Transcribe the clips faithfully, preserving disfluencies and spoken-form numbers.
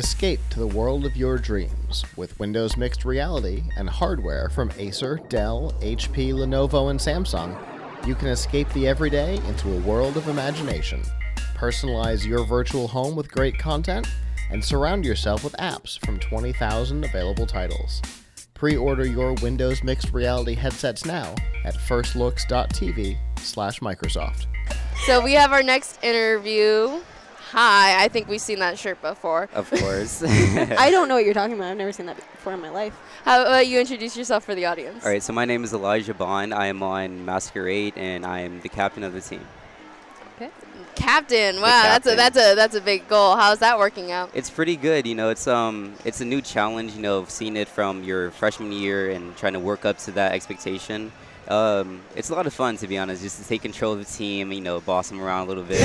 Escape to the world of your dreams with Windows Mixed Reality and hardware from Acer, Dell, H P, Lenovo, and Samsung. You can escape the everyday into a world of imagination. Personalize your virtual home with great content and surround yourself with apps from twenty thousand available titles. Pre-order your Windows Mixed Reality headsets now at firstlooks dot t v slash Microsoft. So we have our next interview. Hi, I think we've seen that shirt before. Of course. I don't know what you're talking about. I've never seen that before in my life. How about you introduce yourself for the audience? All right, so my name is Elijah Bond. I am on Masquerade, and I am the captain of the team. Okay. Captain, wow, captain. that's a that's a that's a big goal. How's that working out? It's pretty good, you know. It's um, it's a new challenge, you know. I've seen it from your freshman year and trying to work up to that expectation. Um, it's a lot of fun, to be honest, just to take control of the team, you know, boss them around a little bit.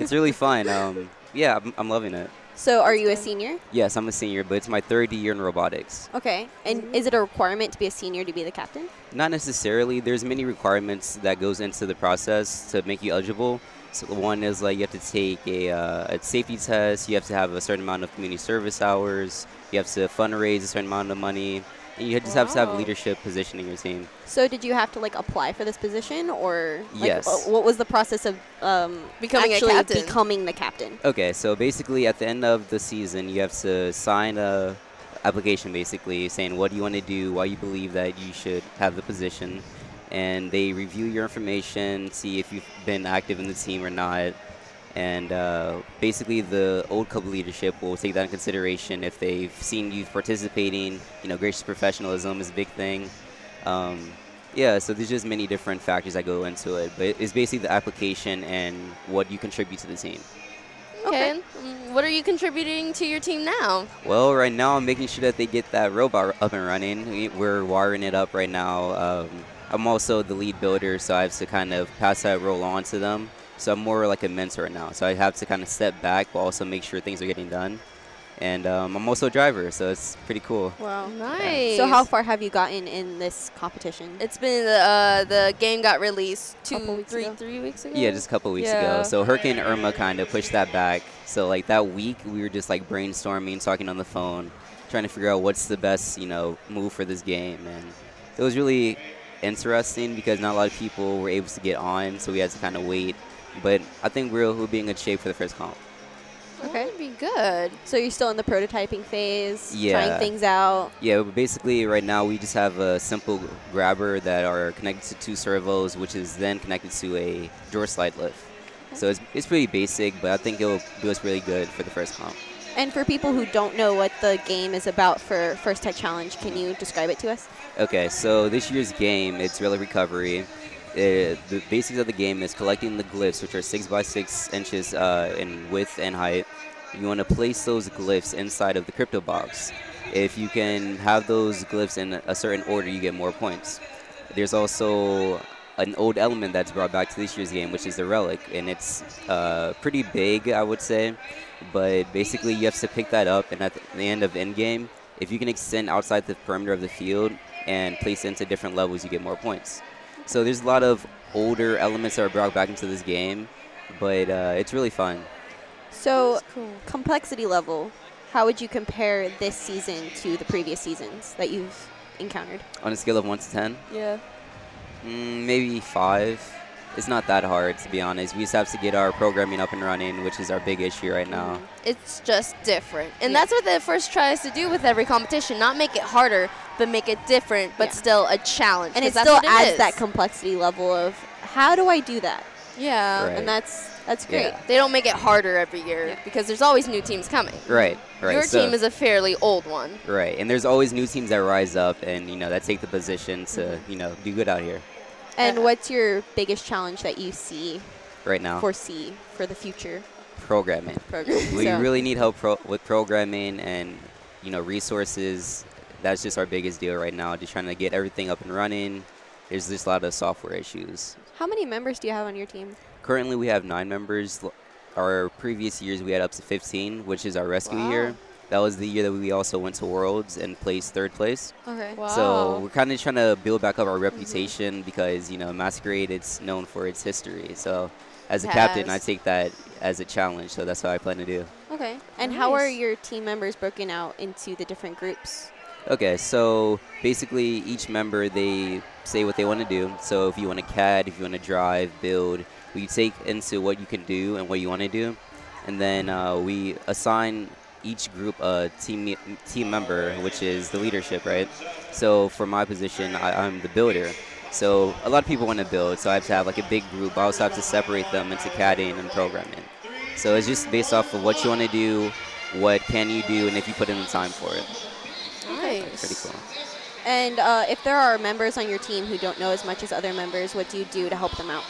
It's really fun. Um, yeah, I'm, I'm loving it. So are you a senior? Yes, I'm a senior, but it's my third year in robotics. Okay. And is it a requirement to be a senior to be the captain? Not necessarily. There's many requirements that goes into the process to make you eligible. So one is, like, you have to take a, uh, a safety test. You have to have a certain amount of community service hours. You have to fundraise a certain amount of money. And you just wow. have to have leadership position in your team. So did you have to, like, apply for this position, or like, yes. w- what was the process of um, becoming actually a captain? becoming the captain? Okay, so basically at the end of the season, you have to sign a application, basically saying what do you want to do, why you believe that you should have the position, and they review your information, see if you've been active in the team or not, and uh, basically the old club leadership will take that in consideration if they've seen you participating. You know, gracious professionalism is a big thing. Um, yeah, so there's just many different factors that go into it, but it's basically the application and what you contribute to the team. Okay. What are you contributing to your team now? Well, right now I'm making sure that they get that robot up and running. We're wiring it up right now. Um, I'm also the lead builder, so I have to kind of pass that role on to them. So I'm more like a mentor now. So I have to kind of step back, but also make sure things are getting done. And um, I'm also a driver, so it's pretty cool. Wow, nice. Yeah. So how far have you gotten in this competition? It's been, uh, the game got released two, three, ago. three weeks ago? Yeah, just a couple weeks yeah. ago. So Hurricane Irma kind of pushed that back. So, like, that week we were just, like, brainstorming, talking on the phone, trying to figure out what's the best, you know, move for this game. And it was really interesting because not a lot of people were able to get on, so we had to kind of wait. But I think we're, we'll be in good shape for the first comp. Okay. That'd be good. So you're still in the prototyping phase, yeah. trying things out? Yeah, basically right now we just have a simple grabber that are connected to two servos, which is then connected to a drawer slide lift. Okay. So it's it's pretty basic, but I think it'll do us really good for the first comp. And for people who don't know what the game is about for FIRST Tech Challenge, can you describe it to us? Okay, so this year's game, it's Rilla Recovery. Uh, the basics of the game is collecting the glyphs, which are six by six inches uh, in width and height. You want to place those glyphs inside of the crypto box. If you can have those glyphs in a certain order, you get more points. There's also an old element that's brought back to this year's game, which is the relic, and it's uh, pretty big, I would say. But basically, you have to pick that up, and at the end of end game, if you can extend outside the perimeter of the field and place it into different levels, you get more points. So there's a lot of older elements that are brought back into this game, but uh, it's really fun. So cool. Complexity level, how would you compare this season to the previous seasons that you've encountered? On a scale of one to ten? Yeah. Mm, maybe five. It's not that hard, to be honest. We just have to get our programming up and running, which is our big issue right now. It's just different. And yeah. that's what the FIRST tries to do with every competition, not make it harder, but make it different, but yeah. still a challenge. And it still it adds is. that complexity level of, how do I do that? Yeah. Right. And that's that's great. Yeah. They don't make it harder every year yeah. because there's always new teams coming. Right. right. Your so team is a fairly old one. Right. And there's always new teams that rise up and, you know, that take the position to, mm-hmm. you know, do good out here. And what's your biggest challenge that you see right now? Foresee for the future? Programming. Programming. We so. really need help pro- with programming and, you know, resources. That's just our biggest deal right now. Just trying to get everything up and running. There's just a lot of software issues. How many members do you have on your team? Currently, we have nine members. Our previous years, we had up to fifteen, which is our rescue wow. year. That was the year that we also went to Worlds and placed third place. Okay. Wow. So we're kind of trying to build back up our reputation mm-hmm. because, you know, Masquerade, it's known for its history. So as a yes. captain, I take that as a challenge. So that's what I plan to do. Okay. And nice. How are your team members broken out into the different groups? Okay, so basically each member, they say what they want to do. So if you want to C A D, if you want to drive, build, we take into what you can do and what you want to do. And then uh, we assign each group a team, team member, which is the leadership, right? So for my position, I, I'm the builder. So a lot of people want to build, so I have to have like a big group. I also have to separate them into CADing and programming. So it's just based off of what you want to do, what can you do, and if you put in the time for it. Nice. That's pretty cool. And uh, if there are members on your team who don't know as much as other members, what do you do to help them out?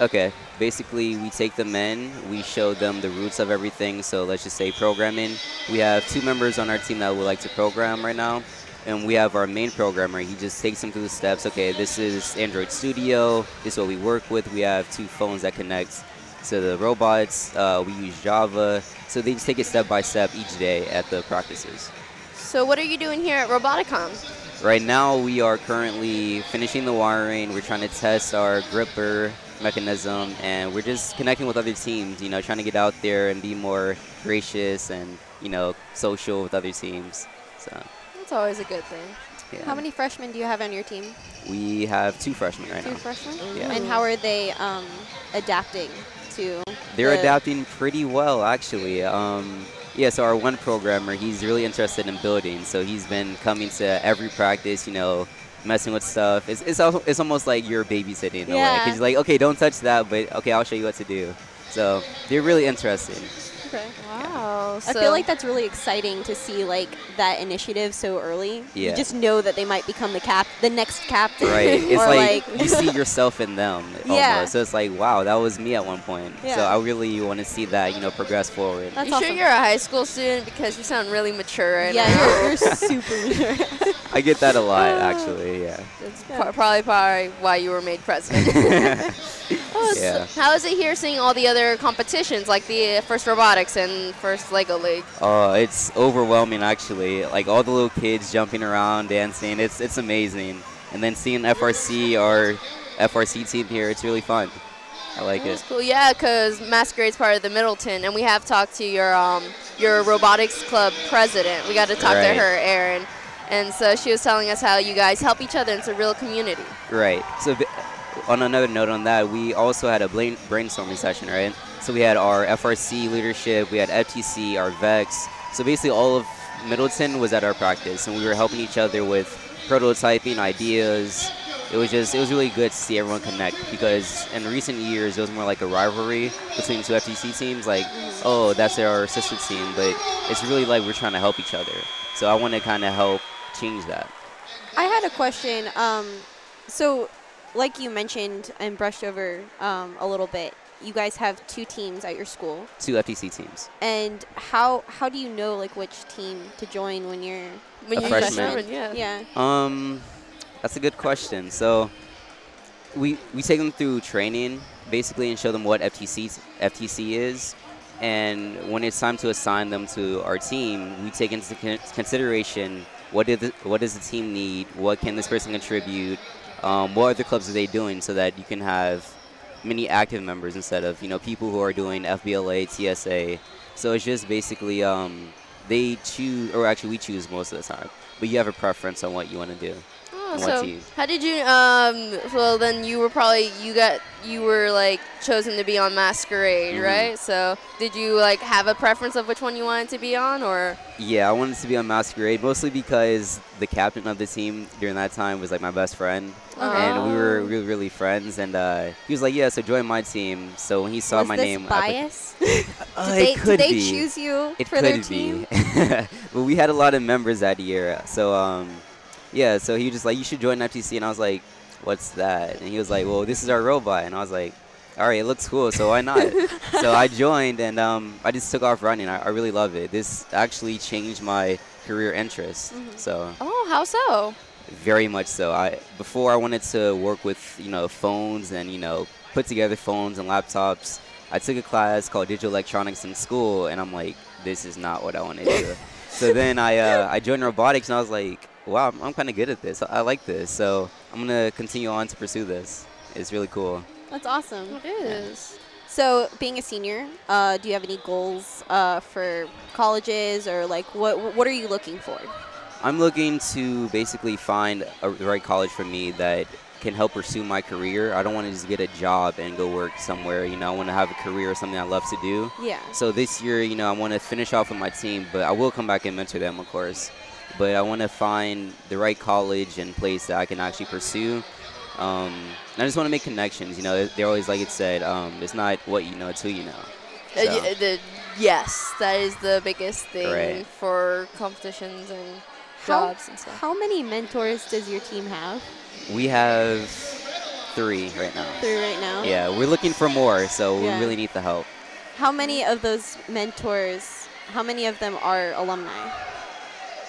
Okay, basically we take them in, we show them the roots of everything, so let's just say programming. We have two members on our team that would like to program right now, and we have our main programmer. He just takes them through the steps. Okay, this is Android Studio, this is what we work with. We have two phones that connect to the robots, uh, we use Java, so they just take it step by step each day at the practices. So what are you doing here at Roboticom? Right now we are currently finishing the wiring, we're trying to test our gripper mechanism, and we're just connecting with other teams, you know, trying to get out there and be more gracious and, you know, social with other teams. So that's always a good thing. Yeah. How many freshmen do you have on your team? We have two freshmen right two now. Two freshmen? Ooh. Yeah. And how are they um, adapting to? They're the adapting pretty well, actually. Um, yeah, so our one programmer, he's really interested in building, so he's been coming to every practice, you know, messing with stuff. It's it's, also, it's almost like you're babysitting in a way. Because you're like, okay, don't touch that, but okay, I'll show you what to do. So they're really interesting. Okay. Wow. Yeah. So I feel like that's really exciting to see like that initiative so early. Yeah. You just know that they might become the cap, the next captain. Right. It's like, like you see yourself in them. Yeah. Almost. So it's like, wow, that was me at one point. Yeah. So I really want to see that, you know, progress forward. That's you awesome. Sure you're a high school student because you sound really mature right yeah, now. Yeah, you're, you're super mature. I get that a lot, actually. Yeah. That's yeah. probably probably why you were made president. Oh, yeah. So how is it here seeing all the other competitions like the uh, FIRST Robotics and FIRST LEGO League? Oh, it's overwhelming actually. Like all the little kids jumping around, dancing. It's it's amazing. And then seeing F R C, our F R C team here, it's really fun. I like That's it. Cool. Yeah, because Masquerade's part of the Middleton, and we have talked to your um your robotics club president. We got to talk right. to her, Erin, and so she was telling us how you guys help each other. It's a real community. Right. So. On another note on that, we also had a brain brainstorming session, right? So we had our F R C leadership, we had F T C, our VEX. So basically all of Middleton was at our practice, and we were helping each other with prototyping, ideas. It was just, it was really good to see everyone connect, because in recent years, it was more like a rivalry between two F T C teams, like, oh, that's our sister team, but it's really like we're trying to help each other. So I want to kind of help change that. I had a question. Um, so... Like you mentioned and brushed over um, a little bit, you guys have two teams at your school. Two F T C teams. And how how do you know like which team to join when you're when a you're freshman? freshman yeah. yeah. Um, that's a good question. So we we take them through training basically and show them what F T C F T C is, and when it's time to assign them to our team, we take into consideration what did the, what does the team need, what can this person contribute. Um, what other clubs are they doing so that you can have many active members instead of, you know, people who are doing F B L A, T S A. So it's just basically um, they choose, or actually we choose most of the time, but you have a preference on what you want to do. Oh, so team. How did you, um, well then you were probably, you got, you were like chosen to be on Masquerade, mm-hmm. right? So did you like have a preference of which one you wanted to be on or? Yeah, I wanted to be on Masquerade mostly because the captain of the team during that time was like my best friend. Oh. And we were really, really friends, and uh, he was like, "Yeah, so join my team." So when he saw was my this name, bias? I uh, did they, it could did they be. choose you it for could their team? Be. But we had a lot of members that year, so um, yeah. So he was just like, "You should join F T C," and I was like, "What's that?" And he was like, "Well, this is our robot," and I was like, "All right, it looks cool, so why not?" So I joined, and um, I just took off running. I, I really love it. This actually changed my career interest. Mm-hmm. So oh, how so? Very much so. I before I wanted to work with, you know, phones and, you know, put together phones and laptops. I took a class called digital electronics in school, and I'm like, this is not what I want to do. So then I uh, I joined robotics, and I was like, wow, I'm, I'm kind of good at this. I, I like this, so I'm gonna continue on to pursue this. It's really cool. That's awesome. It is. Yeah. So being a senior, uh, do you have any goals uh, for colleges, or like what, what are you looking for? I'm looking to basically find a, the right college for me that can help pursue my career. I don't want to just get a job and go work somewhere. You know, I want to have a career or something I love to do. Yeah. So this year, you know, I want to finish off with my team, but I will come back and mentor them, of course. But I want to find the right college and place that I can actually pursue. Um, and I just want to make connections. You know, they're always, like it said, um, it's not what you know, it's who you know. So. Uh, y the, yes, that is the biggest thing right. for competitions and how, jobs and stuff. How many mentors does your team have? We have three right now. Three right now? Yeah, we're looking for more, so yeah. we really need the help. How many of those mentors, how many of them are alumni?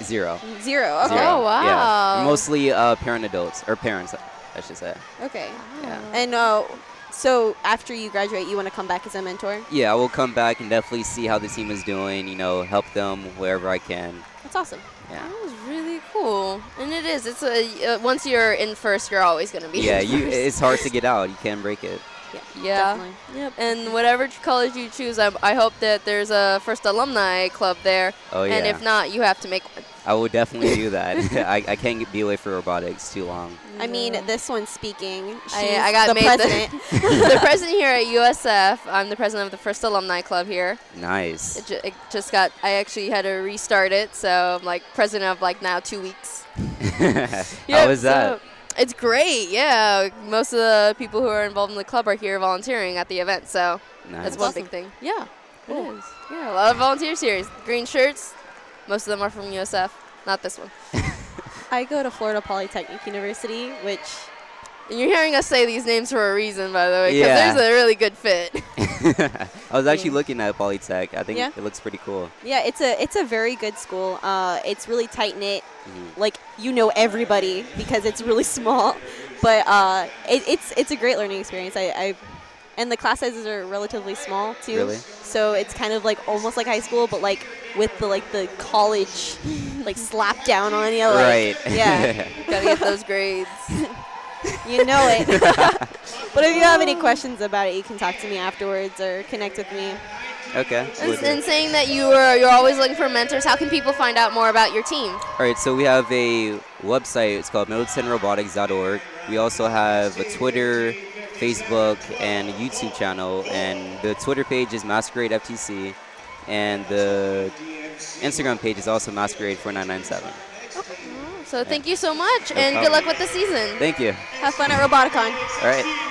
Zero. Zero. Okay. Zero. Oh, wow. Yeah. Mostly uh, parent adults, or parents, I should say. Okay. Yeah. And uh, so after you graduate, you want to come back as a mentor? Yeah, I will come back and definitely see how the team is doing, you know, help them wherever I can. That's awesome. Yeah. That was really cool. And it is. It's a, uh, once you're in FIRST, you're always going to be yeah, in you, first. It's hard to get out. You can't break it. Yeah, yeah. Definitely. Yep. And whatever college you choose, I, I hope that there's a FIRST alumni club there. Oh, yeah. And if not, you have to make one. I will definitely do that. I, I can't be away for robotics too long. I mean, this one's speaking. She's I, I got the made president. The, the president here at U S F. I'm the president of the FIRST Alumni Club here. Nice. It, ju it just got, I actually had to restart it, so I'm like president of like now two weeks. Yep, how was that? So it's great, yeah. Most of the people who are involved in the club are here volunteering at the event, so nice. That's one awesome. Big thing. Yeah, cool. It is. Yeah, a lot of volunteers here. Green shirts. Most of them are from U S F, not this one. I go to Florida Polytechnic University, which... And you're hearing us say these names for a reason, by the way, because yeah. there's a really good fit. I was actually looking at Polytech. I think yeah. it looks pretty cool. Yeah, it's a it's a very good school. Uh, it's really tight-knit. Mm-hmm. Like, you know everybody because it's really small. But uh, it, it's it's a great learning experience. I, I And the class sizes are relatively small, too. Really? So it's kind of like almost like high school, but like with the like the college like slap down on you. Like, right. Yeah. Gotta get those grades. You know it. But if you have any questions about it, you can talk to me afterwards or connect with me. Okay. And, and saying that you are, you're always looking for mentors, how can people find out more about your team? All right, so we have a website. It's called milton robotics dot org. We also have a Twitter, Facebook, and YouTube channel, and the Twitter page is Masquerade F T C, and the Instagram page is also Masquerade four nine nine seven. Okay. So thank you so much, no and problem. Good luck with the season. Thank you. Have fun at Roboticon. All right.